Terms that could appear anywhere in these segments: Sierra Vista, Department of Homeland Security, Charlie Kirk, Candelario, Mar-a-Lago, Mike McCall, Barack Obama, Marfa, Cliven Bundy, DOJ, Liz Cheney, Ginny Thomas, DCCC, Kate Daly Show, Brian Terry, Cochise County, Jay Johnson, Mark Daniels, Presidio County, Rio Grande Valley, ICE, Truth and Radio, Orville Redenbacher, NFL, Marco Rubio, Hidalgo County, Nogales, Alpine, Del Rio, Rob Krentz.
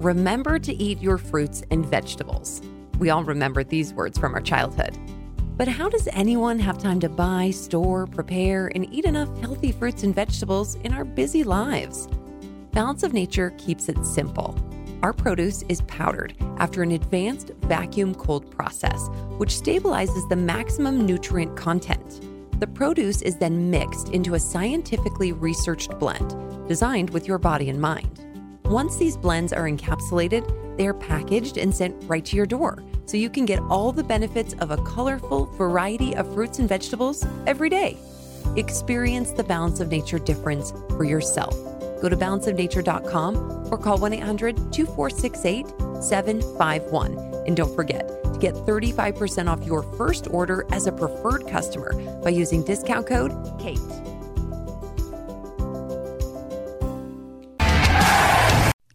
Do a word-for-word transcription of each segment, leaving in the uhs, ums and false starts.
remember to eat your fruits and vegetables. We all remember these words from our childhood. But how does anyone have time to buy, store, prepare, and eat enough healthy fruits and vegetables in our busy lives? Balance of Nature keeps it simple. Our produce is powdered after an advanced vacuum cold process, which stabilizes the maximum nutrient content. The produce is then mixed into a scientifically researched blend designed with your body in mind. Once these blends are encapsulated, they are packaged and sent right to your door, so you can get all the benefits of a colorful variety of fruits and vegetables every day. Experience the Balance of Nature difference for yourself. Go to balance of nature dot com or call one eight hundred two four six eight seven five one. And don't forget to get thirty-five percent off your first order as a preferred customer by using discount code KATE.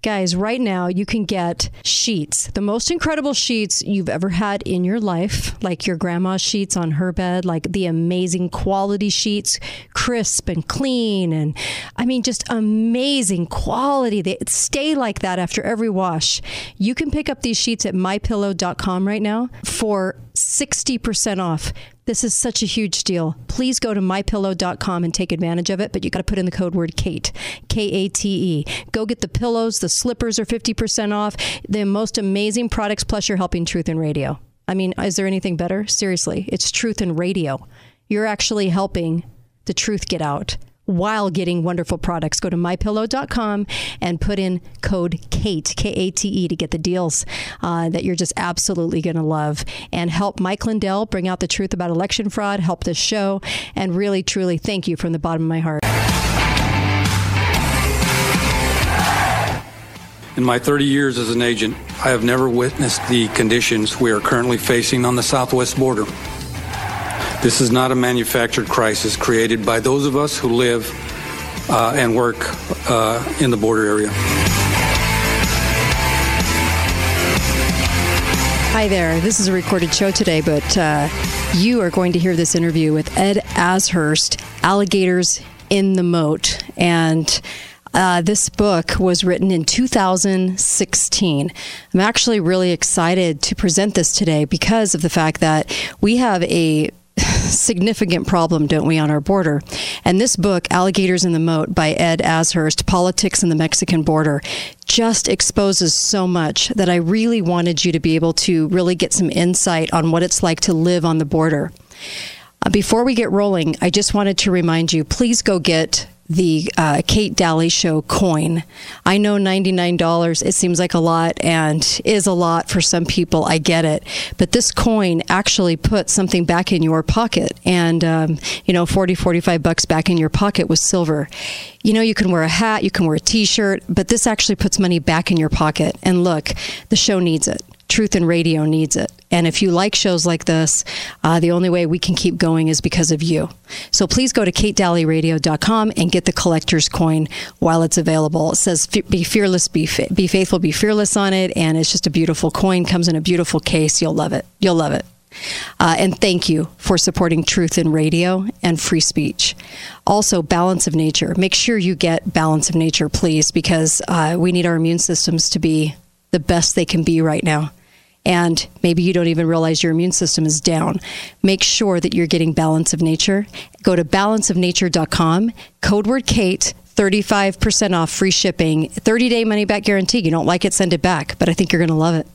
Guys, right now you can get sheets, the most incredible sheets you've ever had in your life, like your grandma's sheets on her bed, like the amazing quality sheets, crisp and clean. And I mean, just amazing quality. They stay like that after every wash. You can pick up these sheets at my pillow dot com right now for sixty percent off. This is such a huge deal. Please go to my pillow dot com and take advantage of it, but you got to put in the code word KATE, K A T E. Go get the pillows, the slippers are fifty percent off, the most amazing products, plus you're helping Truth and Radio. I mean, is there anything better? Seriously, it's Truth and Radio. You're actually helping the truth get out while getting wonderful products. Go to my pillow dot com and put in code KATE, K A T E, to get the deals uh, that you're just absolutely going to love. And help Mike Lindell bring out the truth about election fraud, help this show, and really, truly thank you from the bottom of my heart. In my thirty years as an agent, I have never witnessed the conditions we are currently facing on the southwest border. This is not a manufactured crisis created by those of us who live uh, and work uh, in the border area. Hi there. This is a recorded show today, but uh, you are going to hear this interview with Ed Ashurst, Alligators in the Moat. And uh, this book was written in two thousand sixteen. I'm actually really excited to present this today because of the fact that we have a significant problem, don't we, on our border. And this book, Alligators in the Moat by Ed Ashurst, Politics in the Mexican Border, just exposes so much that I really wanted you to be able to really get some insight on what it's like to live on the border. Uh, before we get rolling, I just wanted to remind you, please go get the uh, Kate Daly Show coin. I know ninety-nine dollars, it seems like a lot and is a lot for some people. I get it. But this coin actually puts something back in your pocket and, um, you know, forty, forty-five bucks back in your pocket with silver. You know, you can wear a hat, you can wear a t-shirt, but this actually puts money back in your pocket. And look, the show needs it. Truth and Radio needs it. And if you like shows like this, uh, the only way we can keep going is because of you. So please go to kate daly radio dot com and get the collector's coin while it's available. It says, be fearless, be fa- be faithful, be fearless on it. And it's just a beautiful coin, comes in a beautiful case. You'll love it. You'll love it. Uh, and thank you for supporting Truth in Radio and free speech. Also, Balance of Nature. Make sure you get Balance of Nature, please, because uh, we need our immune systems to be the best they can be right now. And maybe you don't even realize your immune system is down. Make sure that you're getting Balance of Nature. Go to balance of nature dot com, code word KATE, thirty-five percent off, free shipping, thirty day money back guarantee. You don't like it, send it back, but I think you're going to love it.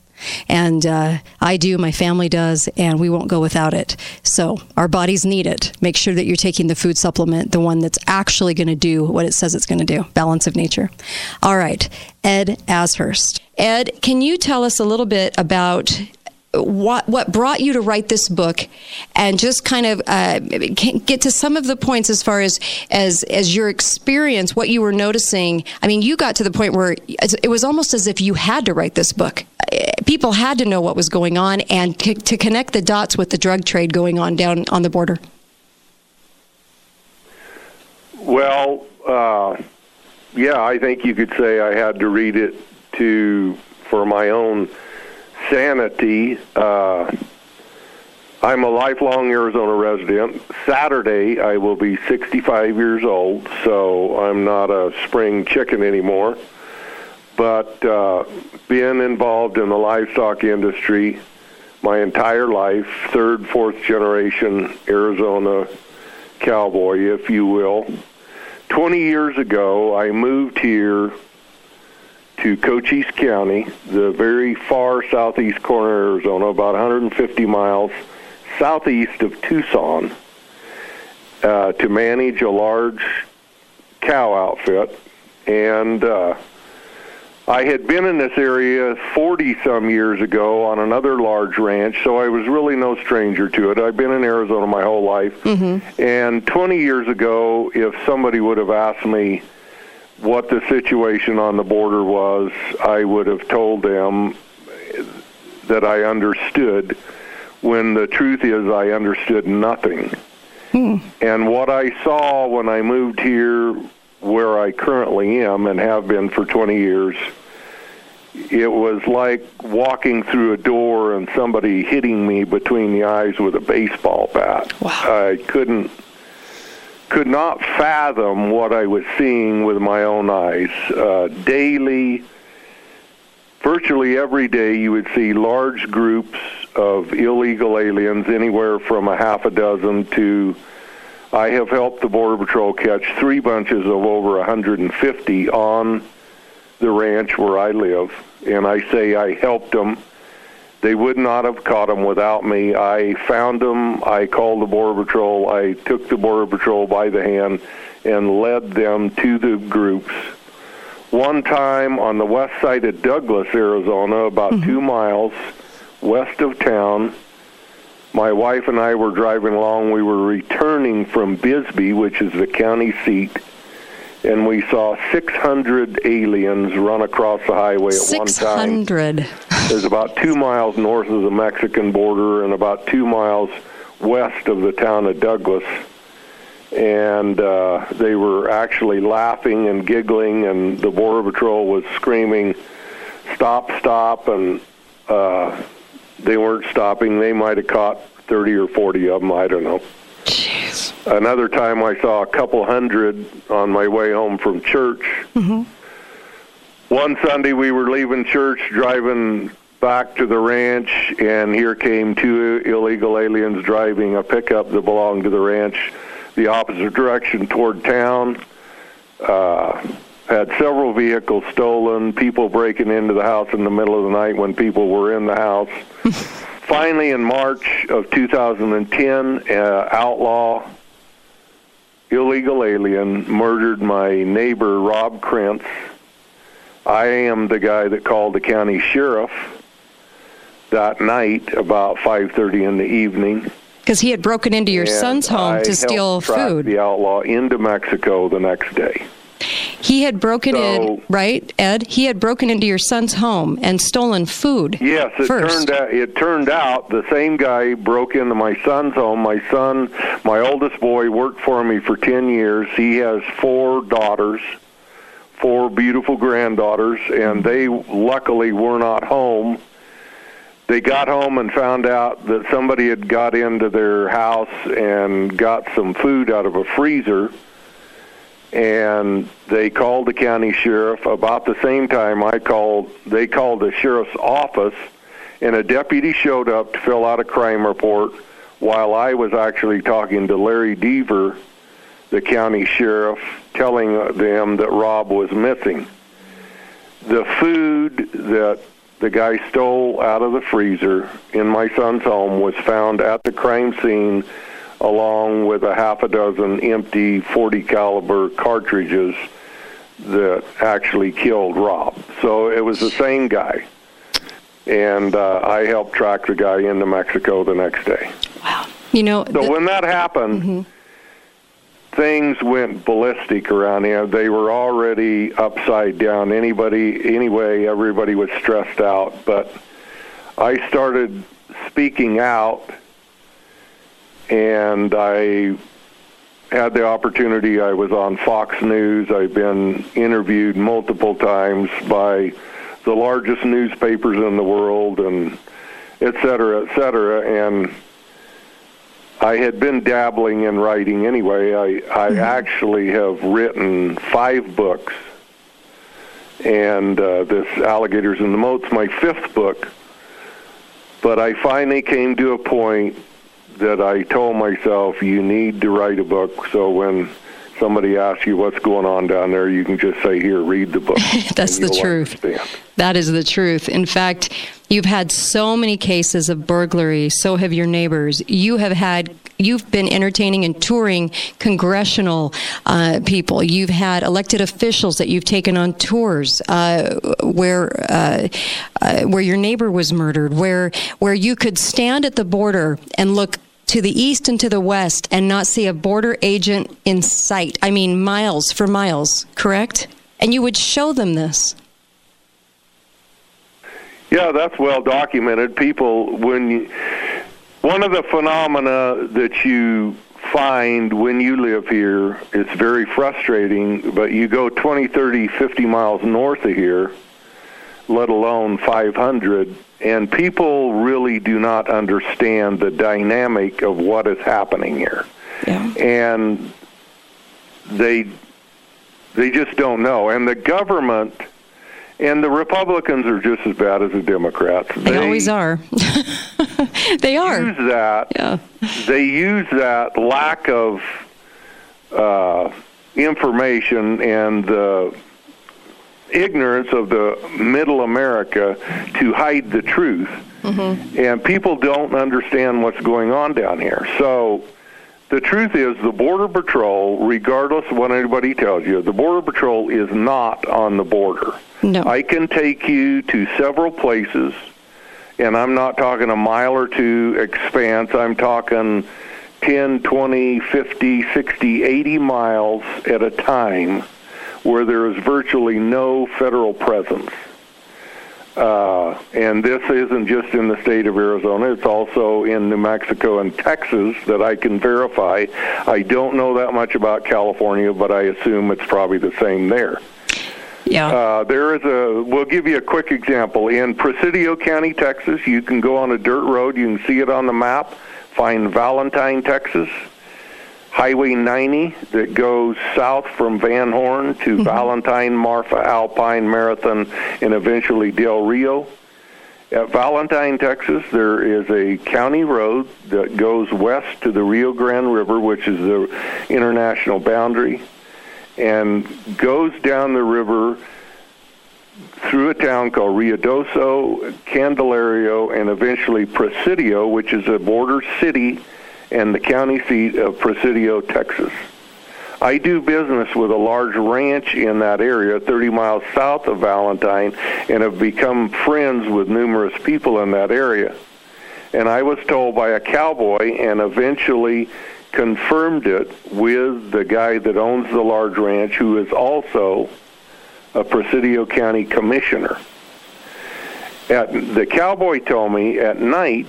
And uh, I do, my family does, and we won't go without it. So our bodies need it. Make sure that you're taking the food supplement, the one that's actually going to do what it says it's going to do. Balance of Nature. All right, Ed Ashurst. Ed, can you tell us a little bit about what what brought you to write this book, and just kind of uh, get to some of the points as far as, as as your experience, what you were noticing? I mean, you got to the point where it was almost as if you had to write this book. People had to know what was going on and to, to connect the dots with the drug trade going on down on the border. Well, uh, yeah, I think you could say I had to read it to for my own sanity. uh, I'm a lifelong Arizona resident. Saturday, I will be sixty-five years old, so I'm not a spring chicken anymore. but uh, being involved in the livestock industry my entire life, third, fourth generation Arizona cowboy, if you will. twenty years ago, I moved here to Cochise County, the very far southeast corner of Arizona, about one hundred fifty miles southeast of Tucson, uh, to manage a large cow outfit. And uh, I had been in this area forty-some years ago on another large ranch, so I was really no stranger to it. I've been in Arizona my whole life. Mm-hmm. And twenty years ago, if somebody would have asked me what the situation on the border was, I would have told them that I understood, when the truth is I understood nothing. Hmm. And what I saw when I moved here, where I currently am and have been for twenty years, it was like walking through a door and somebody hitting me between the eyes with a baseball bat. Wow. I couldn't, could not fathom what I was seeing with my own eyes. Uh, daily, virtually every day, you would see large groups of illegal aliens, anywhere from a half a dozen to, I have helped the Border Patrol catch three bunches of over one hundred fifty on the ranch where I live, and I say I helped them. They would not have caught them without me. I found them, I called the Border Patrol, I took the Border Patrol by the hand and led them to the groups. One time on the west side of Douglas, Arizona, about mm-hmm. two miles west of town, my wife and I were driving along. We were returning from Bisbee, which is the county seat, and we saw six hundred aliens run across the highway at one time. six hundred It was about two miles north of the Mexican border and about two miles west of the town of Douglas. And uh, they were actually laughing and giggling, and the Border Patrol was screaming, "Stop, stop," and uh, they weren't stopping. They might have caught thirty or forty of them, I don't know. Jeez. Another time I saw a couple hundred on my way home from church. Mm-hmm. One Sunday we were leaving church, driving back to the ranch, and here came two illegal aliens driving a pickup that belonged to the ranch the opposite direction toward town. Uh, had several vehicles stolen, people breaking into the house in the middle of the night when people were in the house. Finally, in March of two thousand ten, uh, outlaw illegal alien murdered my neighbor, Rob Krentz. I am the guy that called the county sheriff that night about five thirty in the evening. Because he had broken into your and son's home I to steal food. I helped track the outlaw into Mexico the next day. He had broken so, in, right, Ed? He had broken into your son's home and stolen food. Yes, it first. turned out. It turned out the same guy broke into my son's home. My son, my oldest boy, worked for me for ten years. He has four daughters, four beautiful granddaughters, and they luckily were not home. They got home and found out that somebody had got into their house and got some food out of a freezer, and they called the county sheriff. About the same time I called, they called the sheriff's office, and a deputy showed up to fill out a crime report while I was actually talking to Larry Dever, the county sheriff, telling them that Rob was missing. The food that the guy stole out of the freezer in my son's home was found at the crime scene, along with a half a dozen empty forty caliber cartridges that actually killed Rob. So it was the same guy. And uh, I helped track the guy into Mexico the next day. Wow. You know, so the, when that happened, mm-hmm. things went ballistic around here. They were already upside down. Anybody, anyway, everybody was stressed out. But I started speaking out, and I had the opportunity. I was on Fox News. I've been interviewed multiple times by the largest newspapers in the world, and et cetera, et cetera. And I had been dabbling in writing anyway. I, I mm-hmm. actually have written five books and uh, this Alligators in the Moat's my fifth book. But I finally came to a point that I told myself, you need to write a book so when somebody asks you what's going on down there, you can just say, here, read the book. That's the truth. Understand. That is the truth. In fact, you've had so many cases of burglary, so have your neighbors. You have had... You've been entertaining and touring congressional uh, people. You've had elected officials that you've taken on tours uh, where uh, uh, where your neighbor was murdered, where where you could stand at the border and look to the east and to the west and not see a border agent in sight. I mean, miles for miles, correct? And you would show them this. Yeah, that's well documented. People, when you... One of the phenomena that you find when you live here, it's very frustrating, but you go twenty, thirty, fifty miles north of here, let alone five hundred, and people really do not understand the dynamic of what is happening here. Yeah. And they they just don't know. And the government... And the Republicans are just as bad as the Democrats. They, they always are. They are. Use that, yeah. They use that lack of uh, information and the ignorance of the middle America to hide the truth. Mm-hmm. And people don't understand what's going on down here. So the truth is, the Border Patrol, regardless of what anybody tells you, the Border Patrol is not on the border. No. I can take you to several places, and I'm not talking a mile or two expanse. I'm talking ten, twenty, fifty, sixty, eighty miles at a time where there is virtually no federal presence. Uh, and this isn't just in the state of Arizona. It's also in New Mexico and Texas that I can verify. I don't know that much about California, but I assume it's probably the same there. Yeah. Uh, there is a, we'll give you a quick example. In Presidio County, Texas, you can go on a dirt road. You can see it on the map. Find Valentine, Texas, Highway ninety that goes south from Van Horn to mm-hmm. Valentine, Marfa, Alpine, Marathon, and eventually Del Rio. At Valentine, Texas, there is a county road that goes west to the Rio Grande River, which is the international boundary, and goes down the river through a town called Rio Doso, Candelario, and eventually Presidio, which is a border city and the county seat of Presidio, Texas. I do business with a large ranch in that area, thirty miles south of Valentine, and have become friends with numerous people in that area. And I was told by a cowboy, and eventually confirmed it with the guy that owns the large ranch, who is also a Presidio County commissioner. At, the cowboy told me at night,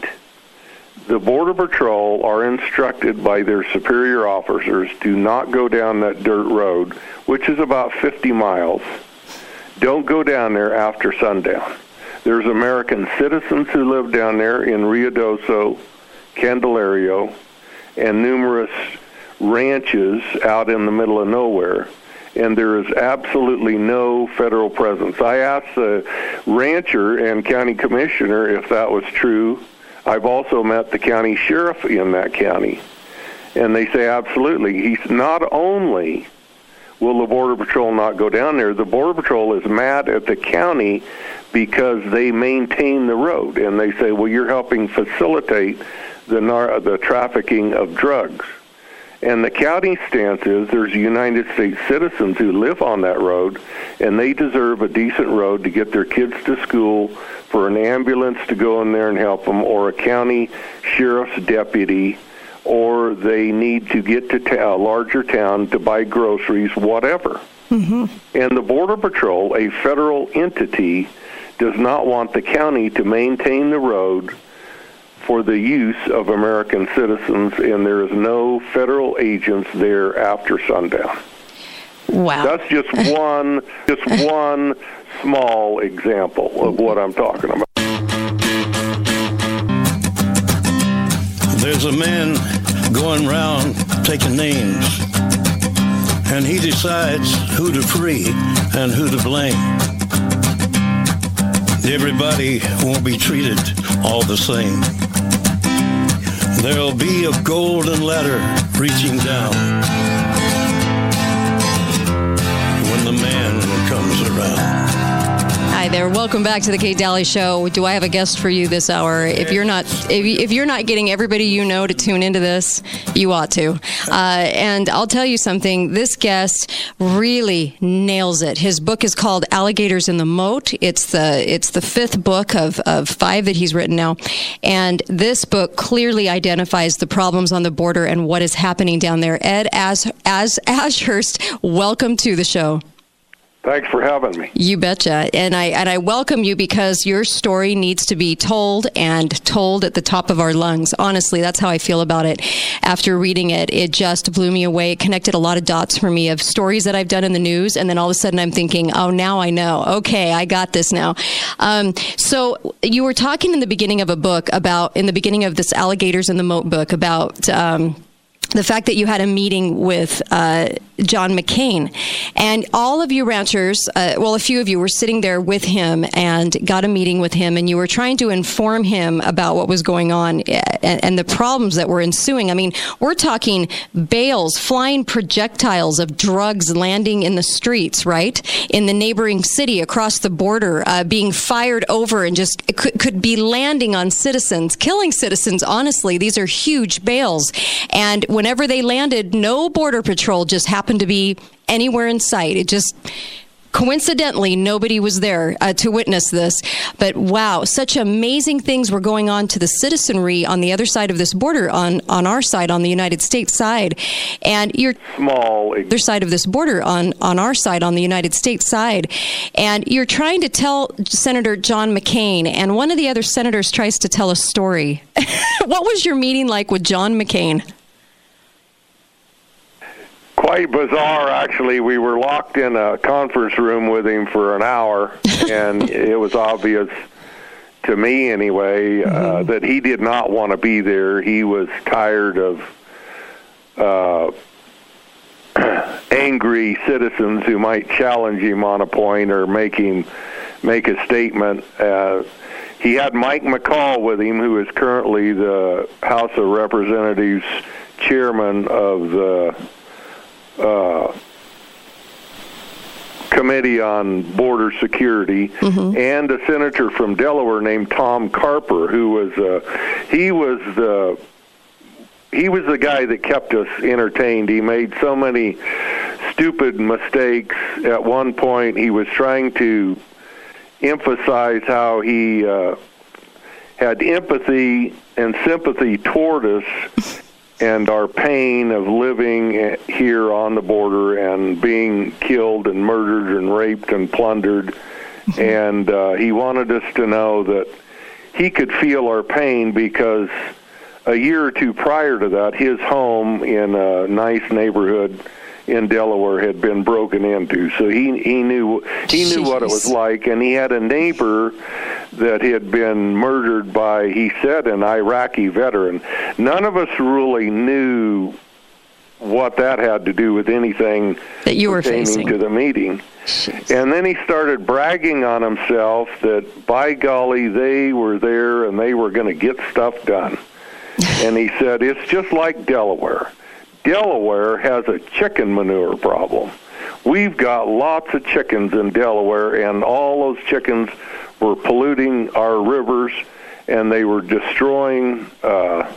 the Border Patrol are instructed by their superior officers to not go down that dirt road, which is about fifty miles. Don't go down there after sundown. There's American citizens who live down there in Rio Doso, Candelario, and numerous ranches out in the middle of nowhere, and there is absolutely no federal presence. I asked the rancher and county commissioner if that was true. I've also met the county sheriff in that county, and they say absolutely. He's not only will the Border Patrol not go down there, the Border Patrol is mad at the county because they maintain the road, and they say, well, you're helping facilitate the nar- the trafficking of drugs. And the county stance is there's United States citizens who live on that road, and they deserve a decent road to get their kids to school, for an ambulance to go in there and help them, or a county sheriff's deputy, or they need to get to ta- a larger town to buy groceries, whatever. Mm-hmm. And the Border Patrol, a federal entity, does not want the county to maintain the road for the use of American citizens, and there is no federal agents there after sundown. Wow. That's just one, just one small example of what I'm talking about. There's a man going round taking names, and he decides who to free and who to blame. everybody won't be treated all the same. There'll be a golden ladder reaching down when the man comes around. Hi there. Welcome back to the Kate Daly Show. Do I have a guest for you this hour? If you're not, if, if you're not getting everybody you know to tune into this, you ought to. Uh, and I'll tell you something. This guest really nails it. His book is called Alligators in the Moat. It's the it's the fifth book of of five that he's written now. And this book clearly identifies the problems on the border and what is happening down there. Ed As As Ashurst, welcome to the show. Thanks for having me. You betcha. And I and I welcome you because your story needs to be told and told at the top of our lungs. Honestly, that's how I feel about it. After reading it, it just blew me away. It connected a lot of dots for me of stories that I've done in the news. And then all of a sudden I'm thinking, oh, now I know. Okay, I got this now. Um, so you were talking in the beginning of a book about, in the beginning of this Alligators in the Moat book about... Um, the fact that you had a meeting with uh, John McCain, and all of you ranchers, uh, well, a few of you were sitting there with him and got a meeting with him, and you were trying to inform him about what was going on and, and the problems that were ensuing. I mean, we're talking bales, flying projectiles of drugs landing in the streets, right? In the neighboring city across the border, uh, being fired over and just could, could be landing on citizens, killing citizens, honestly. These are huge bales. And when Whenever they landed, no border patrol just happened to be anywhere in sight. It just coincidentally, nobody was there uh, to witness this. But wow, such amazing things were going on to the citizenry on the other side of this border, on, on our side, on the United States side. And you're small other side of this border on, on our side, on the United States side. And you're trying to tell Senator John McCain, and one of the other senators tries to tell a story. What was your meeting like with John McCain? Quite bizarre, actually. We were locked in a conference room with him for an hour, and it was obvious, to me anyway, uh, mm-hmm. that he did not want to be there. He was tired of uh, angry citizens who might challenge him on a point or make him make a statement. Uh, he had Mike McCall with him, who is currently the House of Representatives chairman of the... Uh, Committee on Border Security, mm-hmm. and a senator from Delaware named Tom Carper, who was uh, he was the he was the guy that kept us entertained. He made so many stupid mistakes. At one point, he was trying to emphasize how he uh, had empathy and sympathy toward us. And our pain of living here on the border and being killed and murdered and raped and plundered. And uh, he wanted us to know that he could feel our pain because a year or two prior to that, his home in a nice neighborhood in Delaware had been broken into. So he he knew he knew Jeez. What it was like, and he had a neighbor that had been murdered by, he said, an Iraqi veteran. None of us really knew what that had to do with anything that you were facing to the meeting. Jeez. And then he started bragging on himself that, by golly, they were there and they were going to get stuff done. And he said, it's just like Delaware. Delaware has a chicken manure problem. We've got lots of chickens in Delaware, and all those chickens were polluting our rivers, and they were destroying uh,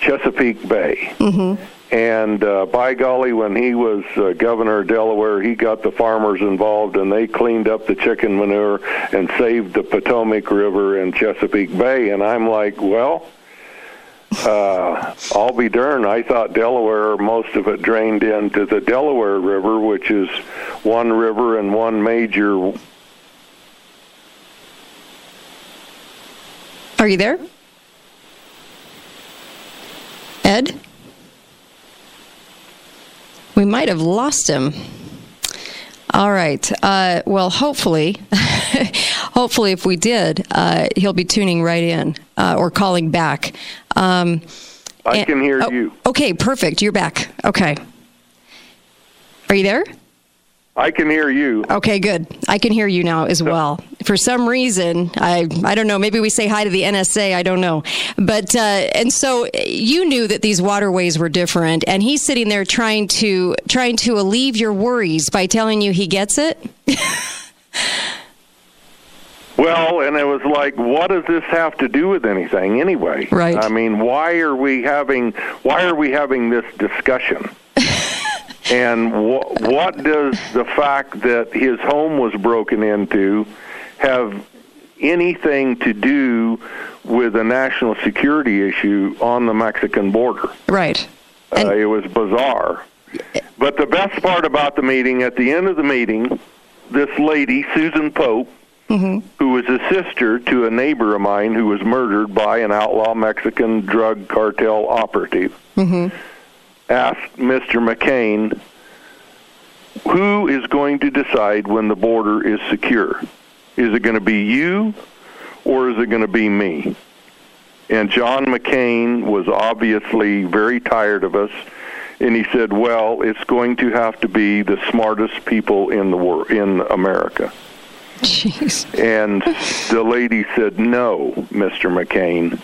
Chesapeake Bay. Mm-hmm. And uh, by golly, when he was uh, governor of Delaware, he got the farmers involved, and they cleaned up the chicken manure and saved the Potomac River and Chesapeake Bay. And I'm like, well... Uh, I'll be darned. I thought Delaware, most of it drained into the Delaware River, which is one river and one major. Are you there? Ed? We might have lost him. All right. Uh, well, hopefully, hopefully if we did, uh, he'll be tuning right in uh, or calling back. Um, I and, can hear oh, you. Okay, perfect. You're back. Okay. Are you there? I can hear you. Okay, good. I can hear you now as well. For some reason, I I don't know, maybe we say hi to the N S A, I don't know. But, uh, and so you knew that these waterways were different, and he's sitting there trying to, trying to alleviate your worries by telling you he gets it? Well, and it was like, what does this have to do with anything anyway? Right. I mean, why are we having, why are we having this discussion? And wh- what does the fact that his home was broken into have anything to do with a national security issue on the Mexican border? Right. And- uh, it was bizarre. But the best part about the meeting, at the end of the meeting, this lady, Susan Pope, mm-hmm. who was a sister to a neighbor of mine who was murdered by an outlaw Mexican drug cartel operative, mm-hmm. asked Mister McCain, who is going to decide when the border is secure? Is it going to be you, or is it going to be me? And John McCain was obviously very tired of us, and he said, well, it's going to have to be the smartest people in the world, in America. Jeez. And the lady said, no, Mister McCain,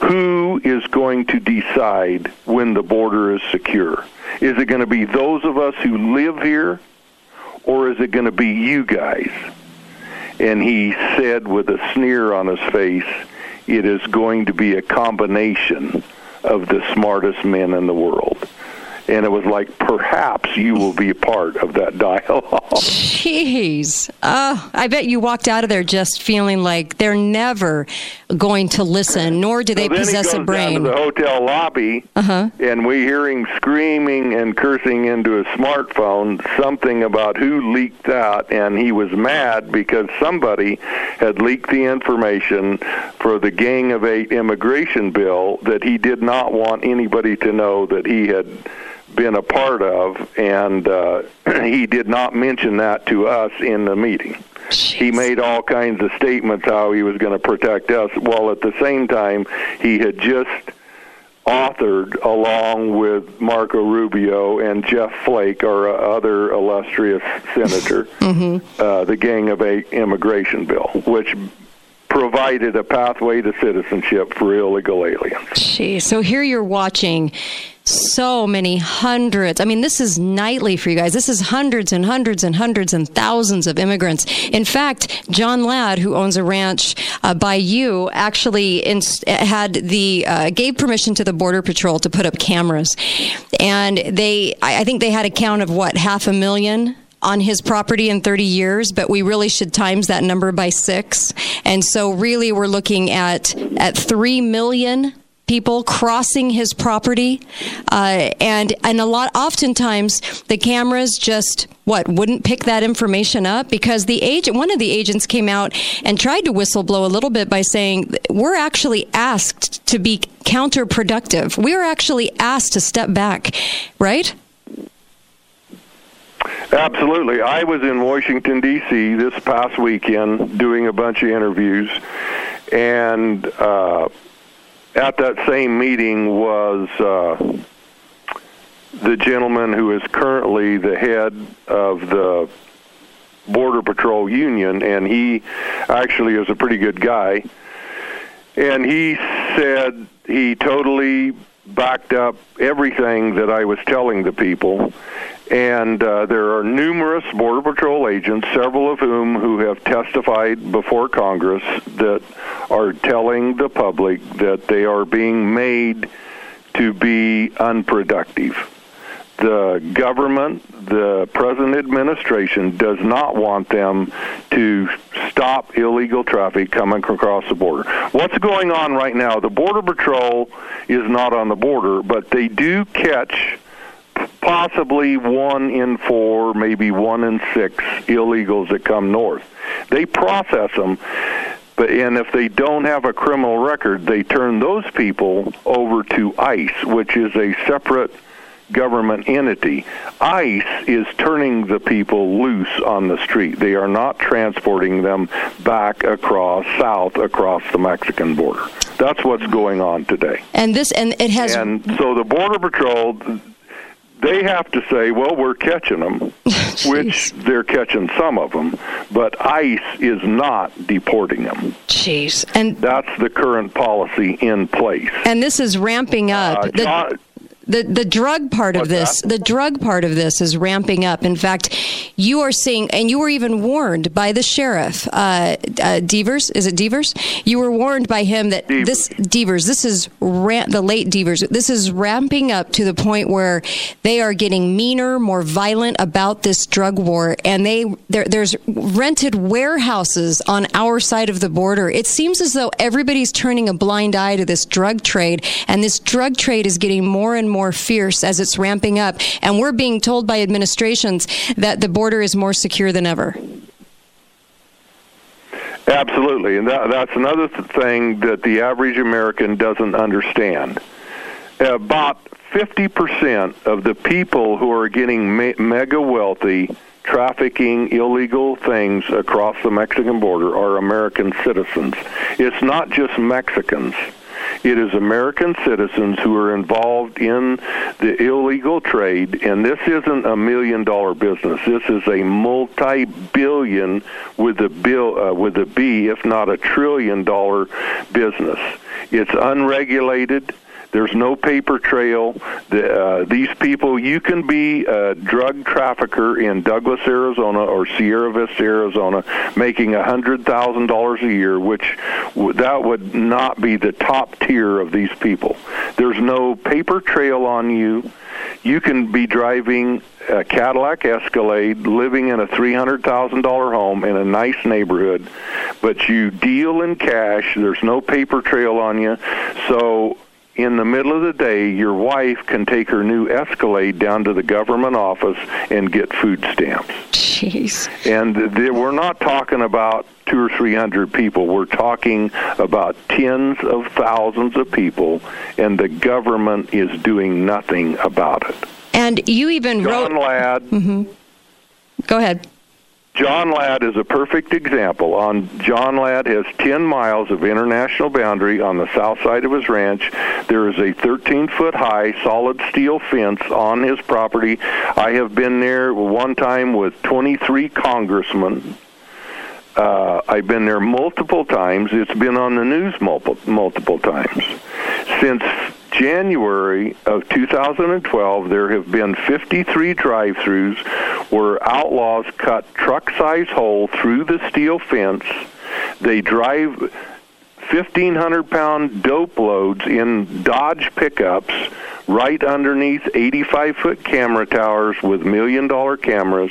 who is going to decide when the border is secure? Is it going to be those of us who live here, or is it going to be you guys? And he said with a sneer on his face, it is going to be a combination of the smartest men in the world. And it was like, perhaps you will be a part of that dialogue. Jeez. Uh, I bet you walked out of there just feeling like they're never going to listen, nor do they so possess a brain. Then he goes down to the hotel lobby, uh-huh. and we hear him screaming and cursing into his smartphone something about who leaked that, and he was mad because somebody had leaked the information for the Gang of Eight immigration bill that he did not want anybody to know that he had been a part of, and uh, he did not mention that to us in the meeting. Jeez. He made all kinds of statements how he was going to protect us, while at the same time he had just authored, along with Marco Rubio and Jeff Flake, our other illustrious senator, mm-hmm. uh, the Gang of Eight immigration bill, which provided a pathway to citizenship for illegal aliens. Jeez. So here you're watching so many hundreds. I mean, this is nightly for you guys. This is hundreds and hundreds and hundreds and thousands of immigrants. In fact, John Ladd, who owns a ranch uh, by you, actually inst- had the uh, gave permission to the Border Patrol to put up cameras, and they, I think they had a count of what, half a million on his property in thirty years, but we really should times that number by six, and so really we're looking at at three million. People crossing his property, uh, and and a lot. Oftentimes, the cameras just what wouldn't pick that information up because the agent, one of the agents, came out and tried to whistleblow a little bit by saying we're actually asked to be counterproductive. We're actually asked to step back, right? Absolutely. I was in Washington, D C this past weekend doing a bunch of interviews, and. Uh, At that same meeting was uh, the gentleman who is currently the head of the Border Patrol Union, and he actually is a pretty good guy. And he said he totally backed up everything that I was telling the people. And uh, there are numerous Border Patrol agents, several of whom who have testified before Congress, that are telling the public that they are being made to be unproductive. The government, the present administration, does not want them to stop illegal traffic coming across the border. What's going on right now? The Border Patrol is not on the border, but they do catch possibly one in four, maybe one in six illegals that come north. They process them, but and if they don't have a criminal record, they turn those people over to ICE, which is a separate government entity. ICE is turning the people loose on the street. They are not transporting them back across, south across the Mexican border. That's what's going on today. And this, and it has. And so the Border Patrol. they have to say, well, we're catching them, which they're catching some of them, but ICE is not deporting them. Jeez. And that's the current policy in place. And this is ramping up. Uh, John, the- The the drug part of this, the drug part of this is ramping up. In fact, you are seeing, and you were even warned by the sheriff, uh, uh, Devers, is it Devers? You were warned by him that Devers. this, Devers, this is, ram- the late Devers, this is ramping up to the point where they are getting meaner, more violent about this drug war. And they there there's rented warehouses on our side of the border. It seems as though everybody's turning a blind eye to this drug trade, and this drug trade is getting more and more more fierce as it's ramping up, and we're being told by administrations that the border is more secure than ever. Absolutely, and that, that's another thing that the average American doesn't understand. About fifty percent of the people who are getting me- mega wealthy trafficking illegal things across the Mexican border are American citizens. It's not just Mexicans. It is American citizens who are involved in the illegal trade, and this isn't a million-dollar business. This is a multi-billion, with a bill, uh, with a B, if not a trillion-dollar business. It's unregulated. There's no paper trail. The, uh, these people, you can be a drug trafficker in Douglas, Arizona, or Sierra Vista, Arizona, making one hundred thousand dollars a year, which w- that would not be the top tier of these people. There's no paper trail on you. You can be driving a Cadillac Escalade, living in a three hundred thousand dollars home in a nice neighborhood, but you deal in cash. There's no paper trail on you. So in the middle of the day, your wife can take her new Escalade down to the government office and get food stamps. Jeez. And they, we're not talking about two or three hundred people. We're talking about tens of thousands of people, and the government is doing nothing about it. And you even John wrote... John Ladd... Mm-hmm. Go ahead. John Ladd is a perfect example. On John Ladd has ten miles of international boundary on the south side of his ranch. There is a thirteen-foot high solid steel fence on his property. I have been there one time with twenty-three congressmen. Uh, I've been there multiple times. It's been on the news multiple, multiple times. Since January of two thousand twelve, there have been fifty-three drive-thrus where outlaws cut truck-size hole through the steel fence. They drive fifteen hundred pound dope loads in Dodge pickups right underneath eighty-five foot camera towers with million-dollar cameras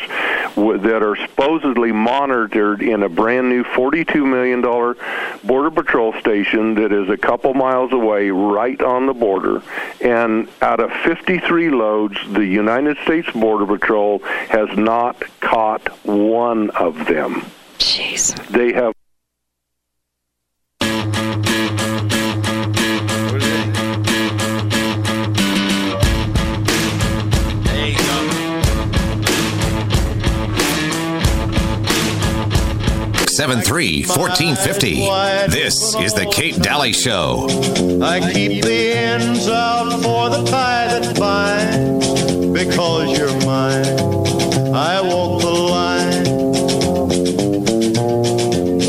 that are supposedly monitored in a brand-new forty-two million dollars Border Patrol station that is a couple miles away right on the border. And out of fifty-three loads, the United States Border Patrol has not caught one of them. Jeez. They have... seven three fourteen fifty. This is the Kate Daly Show. I keep the ends out for the tie that binds, because you're mine. I walk the line.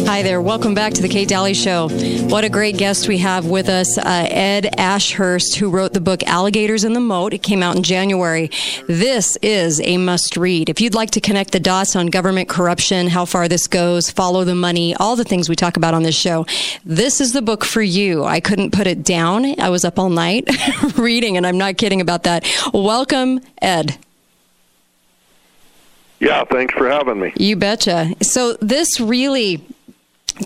Hi there. Welcome back to the Kate Daly Show. What a great guest we have with us, uh, Ed Ashurst, who wrote the book Alligators in the Moat. It came out in January. This is a must-read. If you'd like to connect the dots on government corruption, how far this goes, follow the money, all the things we talk about on this show, this is the book for you. I couldn't put it down. I was up all night reading, and I'm not kidding about that. Welcome, Ed. Yeah, thanks for having me. You betcha. So this really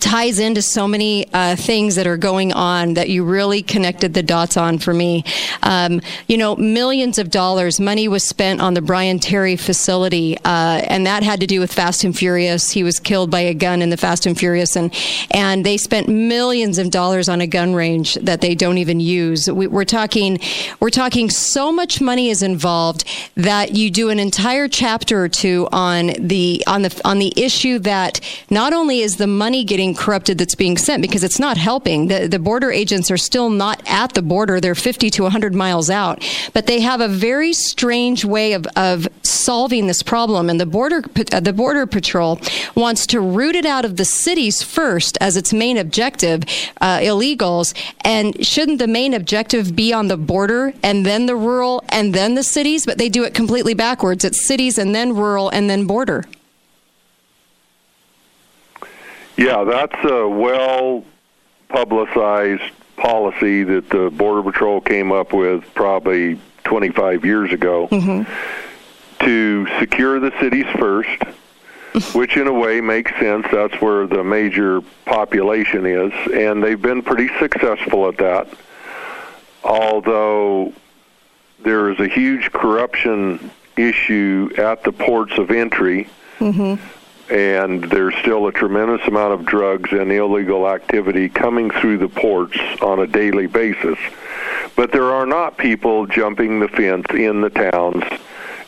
ties into so many uh, things that are going on that you really connected the dots on for me. Um, you know, millions of dollars, money was spent on the Brian Terry facility, uh, and that had to do with Fast and Furious. He was killed by a gun in the Fast and Furious, and, and they spent millions of dollars on a gun range that they don't even use. We, we're talking, we're talking so much money is involved that you do an entire chapter or two on the on the on the issue that not only is the money getting getting corrupted that's being sent, because it's not helping. The, the border agents are still not at the border. They're fifty to one hundred miles out, but they have a very strange way of, of solving this problem. And the border, the border patrol wants to root it out of the cities first as its main objective, uh, illegals. And shouldn't the main objective be on the border and then the rural and then the cities? But they do it completely backwards. It's cities and then rural and then border. Yeah, that's a well-publicized policy that the Border Patrol came up with probably twenty-five years ago mm-hmm. to secure the cities first, which in a way makes sense. That's where the major population is, and they've been pretty successful at that, although there is a huge corruption issue at the ports of entry. Mm-hmm. And there's still a tremendous amount of drugs and illegal activity coming through the ports on a daily basis. But there are not people jumping the fence in the towns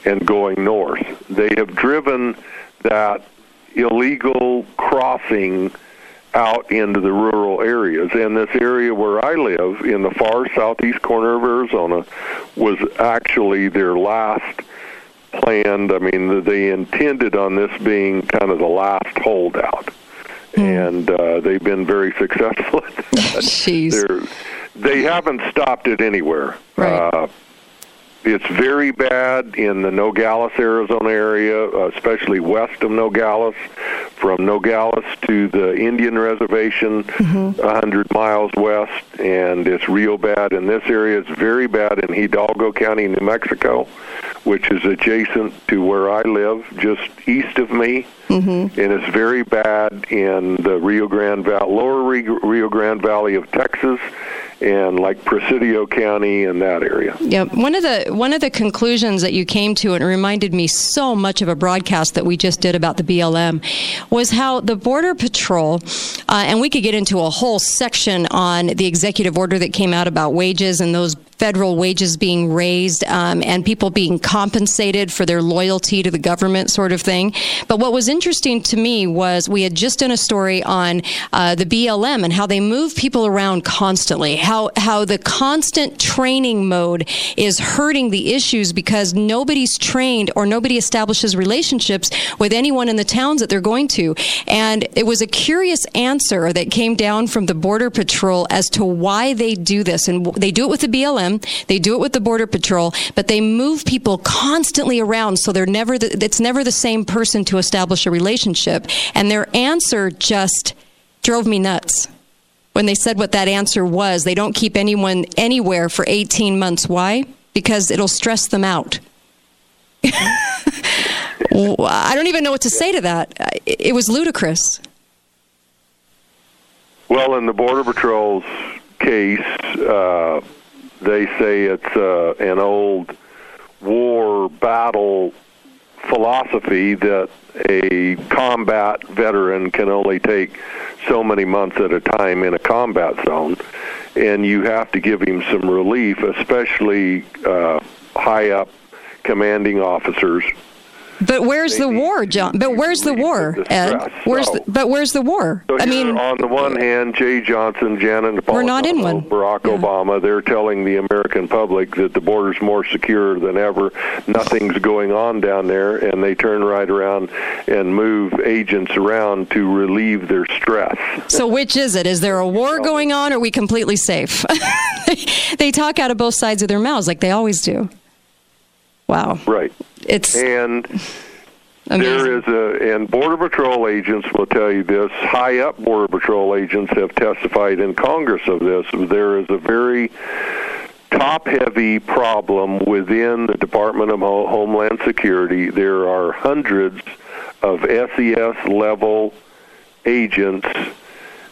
and going north. They have driven that illegal crossing out into the rural areas. And this area where I live, in the far southeast corner of Arizona, was actually their last planned. I mean, they intended on this being kind of the last holdout, mm. and uh, they've been very successful at that. They haven't stopped it anywhere. Right. Uh, it's very bad in the Nogales, Arizona area, especially west of Nogales, from Nogales to the Indian Reservation, mm-hmm. one hundred miles west, and it's real bad in this area. It's very bad in Hidalgo County, New Mexico, which is adjacent to where I live, just east of me, mm-hmm. and it's very bad in the Rio Grande Valley, lower Rio Grande Valley of Texas, and like Presidio County and that area. Yeah, one of the one of the conclusions that you came to, and it reminded me so much of a broadcast that we just did about the B L M, was how the Border Patrol, uh, and we could get into a whole section on the executive order that came out about wages and those federal wages being raised um, and people being compensated for their loyalty to the government sort of thing. But what was interesting to me was we had just done a story on uh, the B L M and how they move people around constantly, how, how the constant training mode is hurting the issues because nobody's trained or nobody establishes relationships with anyone in the towns that they're going to. And it was a curious answer that came down from the Border Patrol as to why they do this. And they do it with the B L M. They do it with the Border Patrol, but they move people constantly around, so they're never the, it's never the same person to establish a relationship. And their answer just drove me nuts when they said what that answer was. They don't keep anyone anywhere for eighteen months. Why? Because it'll stress them out. I don't even know what to say to that. It was ludicrous. Well, in the Border Patrol's case, uh they say it's uh, an old war battle philosophy that a combat veteran can only take so many months at a time in a combat zone, and you have to give him some relief, especially uh, high-up commanding officers. But where's the war, John? But where's the war, Ed? Where's the, but where's the war? So I mean, on the one hand, Jay Johnson, Janet Napolitano, we're not in one. Barack yeah. Obama, they're telling the American public that the border's more secure than ever. Nothing's going on down there, and they turn right around and move agents around to relieve their stress. So which is it? Is there a war going on, or are we completely safe? They talk out of both sides of their mouths like they always do. Wow. Right. It's and amazing. There is a, and Border Patrol agents will tell you this, high up Border Patrol agents have testified in Congress of this. There is a very top-heavy problem within the Department of Homeland Security. There are hundreds of S E S-level agents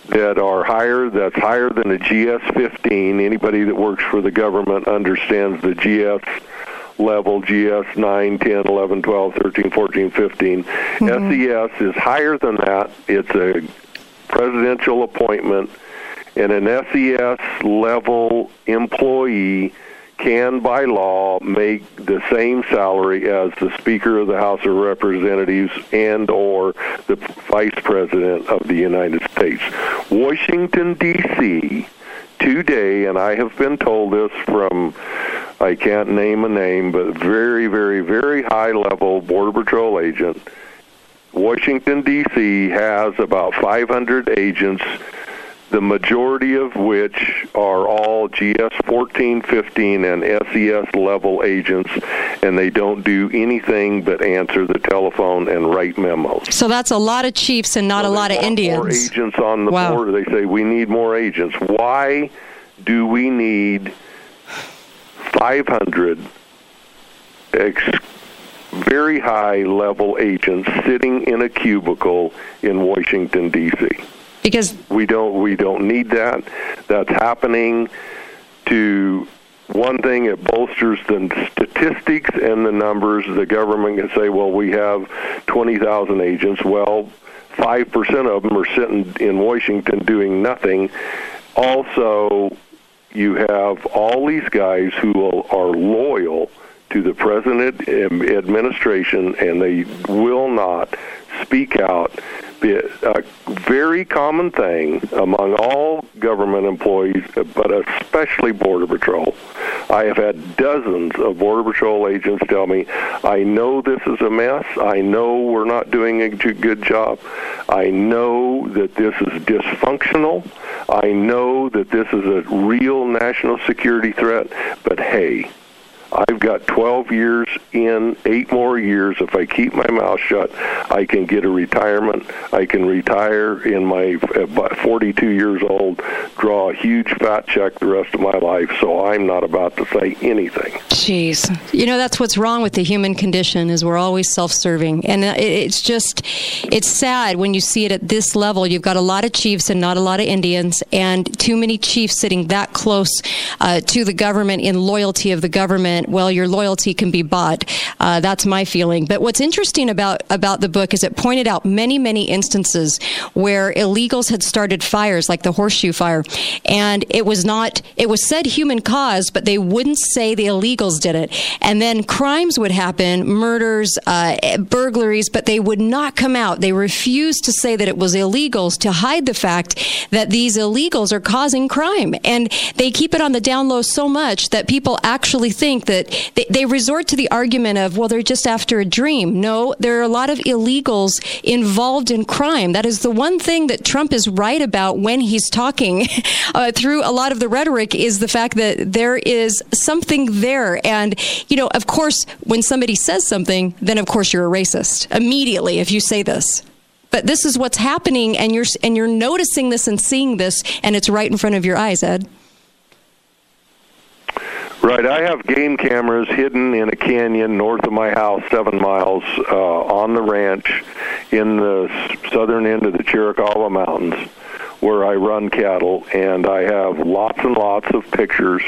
that are higher, that's higher than a G S fifteen. Anybody that works for the government understands the G S level, G S nine, ten, eleven, twelve, thirteen, fourteen, fifteen. Mm-hmm. S E S is higher than that. It's a presidential appointment, and an S E S level employee can, by law, make the same salary as the Speaker of the House of Representatives and or the Vice President of the United States. Washington, D C, today, and I have been told this from, I can't name a name, but very, very, very high-level Border Patrol agent, Washington, D C has about five hundred agents, the majority of which are all G S fourteen, fifteen, and S E S-level agents, and they don't do anything but answer the telephone and write memos. So that's a lot of chiefs and not so a lot of Indians. More agents on the wow. border. They say, we need more agents. Why do we need five hundred ex- very high-level agents sitting in a cubicle in Washington, D C? Because we don't we don't need that. That's happening to one thing. It bolsters the statistics and the numbers. The government can say, well, we have twenty thousand agents. Well, five percent of them are sitting in Washington doing nothing. Also, you have all these guys who are loyal to the president and administration, and they will not speak out. A very common thing among all government employees, but especially Border Patrol. I have had dozens of Border Patrol agents tell me, I know this is a mess. I know we're not doing a good job. I know that this is dysfunctional. I know that this is a real national security threat, but hey, I've got twelve years in, eight more years. If I keep my mouth shut, I can get a retirement. I can retire in my forty-two years old, draw a huge fat check the rest of my life, so I'm not about to say anything. Jeez. You know, that's what's wrong with the human condition is we're always self-serving. And it's just, it's sad when you see it at this level. You've got a lot of chiefs and not a lot of Indians, and too many chiefs sitting that close uh, to the government in loyalty of the government. Well, your loyalty can be bought. Uh, that's my feeling. But what's interesting about, about the book is it pointed out many, many instances where illegals had started fires, like the Horseshoe Fire, and it was not, it was said human caused, but they wouldn't say the illegals did it. And then crimes would happen, murders, uh, burglaries, but they would not come out. They refused to say that it was illegals to hide the fact that these illegals are causing crime. And they keep it on the down low so much that people actually think that they resort to the argument of, well, they're just after a dream. No, there are a lot of illegals involved in crime. That is the one thing that Trump is right about when he's talking uh, through a lot of the rhetoric is the fact that there is something there. And, you know, of course, when somebody says something, then, of course, you're a racist immediately if you say this. But this is what's happening, and you're and you're noticing this and seeing this, and it's right in front of your eyes, Ed. Right, I have game cameras hidden in a canyon north of my house, seven miles, uh, on the ranch in the southern end of the Chiricahua Mountains where I run cattle, and I have lots and lots of pictures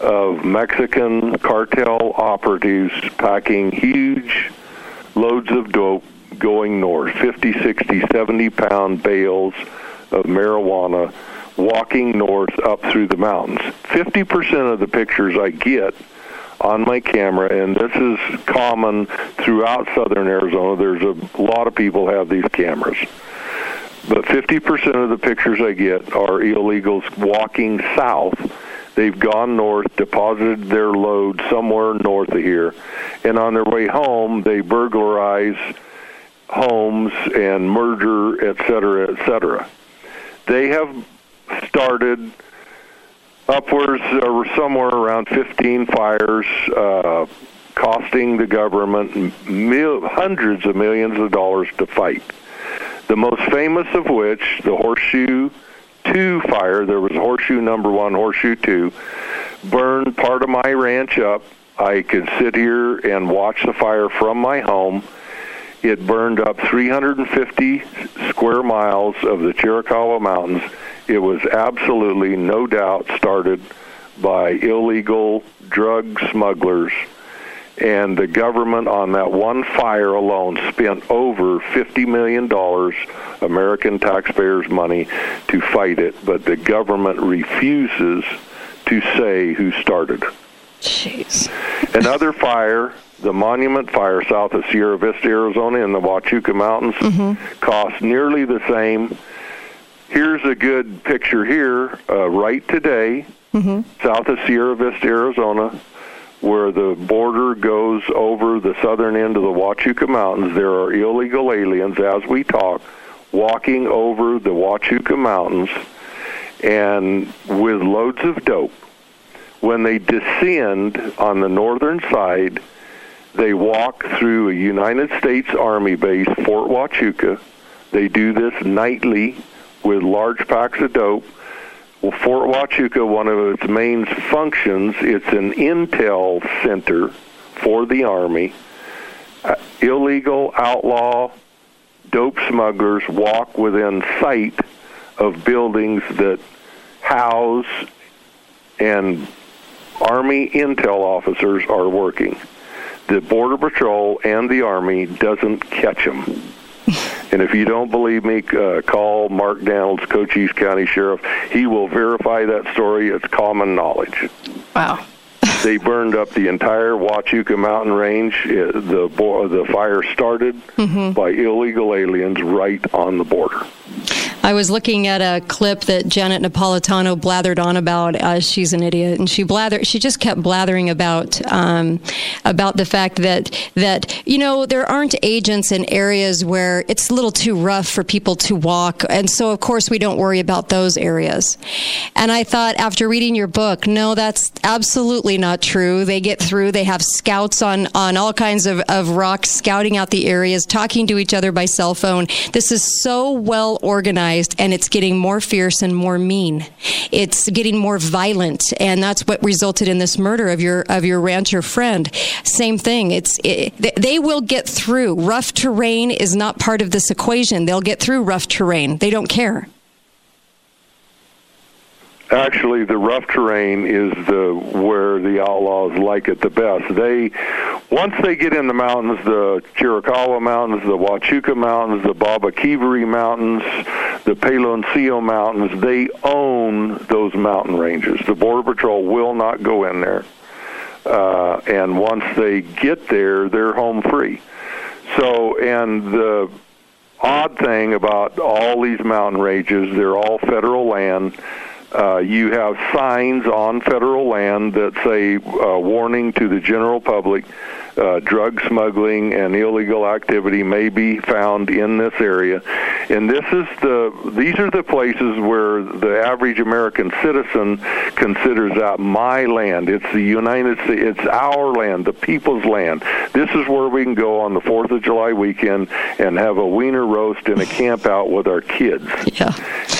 of Mexican cartel operatives packing huge loads of dope going north, fifty, sixty, seventy-pound bales of marijuana, walking north up through the mountains. fifty percent of the pictures I get on my camera, and this is common throughout southern Arizona, there's a lot of people have these cameras, but fifty percent of the pictures I get are illegals walking south. They've gone north, deposited their load somewhere north of here, and on their way home, they burglarize homes and murder, et cetera, et cetera. They have started upwards or uh, somewhere around fifteen fires, uh, costing the government mil- hundreds of millions of dollars to fight. The most famous of which, the Horseshoe two fire, there was Horseshoe number one, Horseshoe two, burned part of my ranch up. I could sit here and watch the fire from my home. It burned up three hundred fifty square miles of the Chiricahua Mountains. It was absolutely, no doubt, started by illegal drug smugglers, and the government on that one fire alone spent over fifty million dollars, American taxpayers' money, to fight it, but the government refuses to say who started it. Jeez. Another fire, the Monument Fire south of Sierra Vista, Arizona, in the Huachuca Mountains, mm-hmm. cost nearly the same. Here's a good picture here, uh, right today, mm-hmm. south of Sierra Vista, Arizona, where the border goes over the southern end of the Huachuca Mountains. There are illegal aliens, as we talk, walking over the Huachuca Mountains and with loads of dope. When they descend on the northern side, they walk through a United States Army base, Fort Huachuca. They do this nightly with large packs of dope. Well, Fort Huachuca, one of its main functions, it's an intel center for the Army. Uh, illegal, outlaw, dope smugglers walk within sight of buildings that house and Army intel officers are working. The Border Patrol and the Army doesn't catch them. And if you don't believe me, uh, call Mark Daniels, Cochise County Sheriff. He will verify that story. It's common knowledge. Wow. They burned up the entire Huachuca Mountain Range. It, the the fire started mm-hmm. by illegal aliens right on the border. I was looking at a clip that Janet Napolitano blathered on about. Uh, she's an idiot, and she blathered. She just kept blathering about um, about the fact that that you know there aren't agents in areas where it's a little too rough for people to walk, and so of course we don't worry about those areas. And I thought, after reading your book, no, that's absolutely not true. They get through. They have scouts on on all kinds of of rocks, scouting out the areas, talking to each other by cell phone. This is so well organized. And it's getting more fierce and more mean. It's getting more violent, and that's what resulted in this murder of your of your rancher friend. Same thing. It's it, they will get through. Rough terrain is not part of this equation. They'll get through rough terrain. They don't care. Actually, the rough terrain is the where the outlaws like it the best. They once they get in the mountains, the Chiricahua Mountains, the Huachuca Mountains, the Babaquivari Mountains, the Paloncio Mountains, they own those mountain ranges. The Border Patrol will not go in there. Uh, and once they get there, they're home free. So, and the odd thing about all these mountain ranges, they're all federal land. Uh, you have signs on federal land that say uh, warning to the general public, uh, drug smuggling and illegal activity may be found in this area. And this is the these are the places where the average American citizen considers that my land. It's the United States. It's our land, the people's land. This is where we can go on the fourth of July weekend and have a wiener roast and a camp out with our kids. Yeah.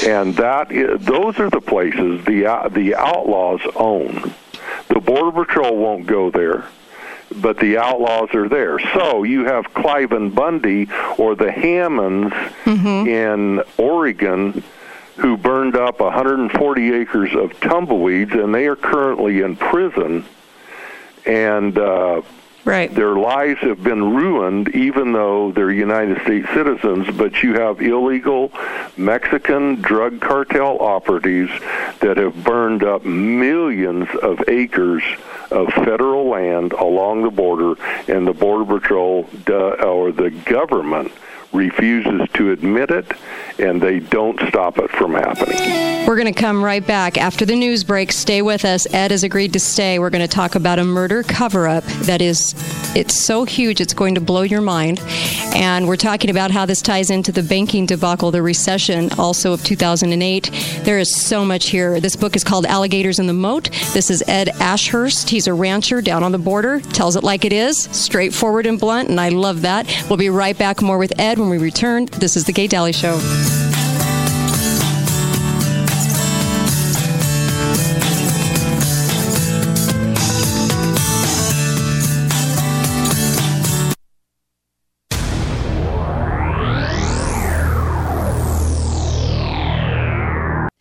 And that is, those are the places the uh, the outlaws own. The Border Patrol won't go there, but the outlaws are there. So you have Cliven Bundy or the Hammonds mm-hmm. in Oregon who burned up one hundred forty acres of tumbleweeds, and they are currently in prison. And uh, right. their lives have been ruined, even though they're United States citizens. But you have illegal Mexican drug cartel operatives that have burned up millions of acres of federal land along the border, and the Border Patrol uh, or the government refuses to admit it, and they don't stop it from happening. We're going to come right back after the news break. Stay with us. Ed has agreed to stay. We're going to talk about a murder cover-up that is, it's so huge it's going to blow your mind. And we're talking about how this ties into the banking debacle, the recession also of two thousand eight. There is so much here. This book is called Alligators in the Moat. This is Ed Ashurst. He's a rancher down on the border. Tells it like it is, straightforward and blunt, and I love that. We'll be right back, more with Ed when we return. This is The Kate Daly Show.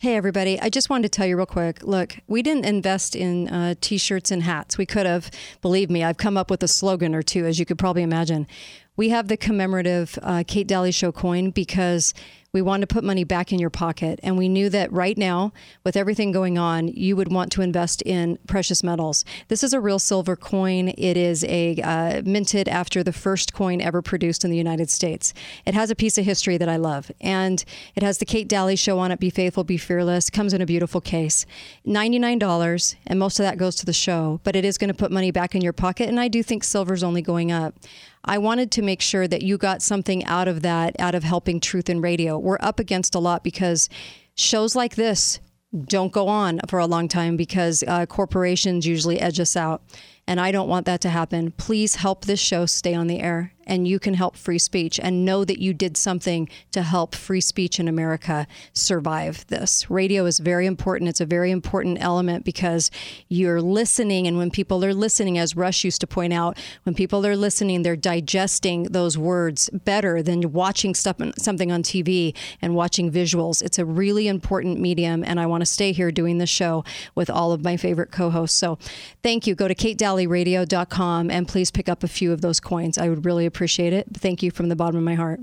Hey, everybody. I just wanted to tell you real quick, look, we didn't invest in uh, T-shirts and hats. We could have. Believe me, I've come up with a slogan or two, as you could probably imagine. We have the commemorative uh, Kate Daly Show coin because We want to put money back in your pocket. And we knew that right now, with everything going on, you would want to invest in precious metals. This is a real silver coin. It is a uh, minted after the first coin ever produced in the United States. It has a piece of history that I love. And it has the Kate Daly Show on it, Be Faithful, Be Fearless. Comes in a beautiful case. ninety-nine dollars, and most of that goes to the show. But it is going to put money back in your pocket. And I do think silver's only going up. I wanted to make sure that you got something out of that, out of helping Truth and Radio. We're up against a lot because shows like this don't go on for a long time because uh, corporations usually edge us out. And I don't want that to happen. Please help this show stay on the air, and you can help free speech, and know that you did something to help free speech in America survive this. Radio is very important. It's a very important element because you're listening, and when people are listening, as Rush used to point out, when people are listening, they're digesting those words better than watching stuff, something on T V and watching visuals. It's a really important medium, and I want to stay here doing this show with all of my favorite co-hosts. So thank you. Go to Kate Daly radio dot com and please pick up a few of those coins. I would really appreciate it. Thank you from the bottom of my heart.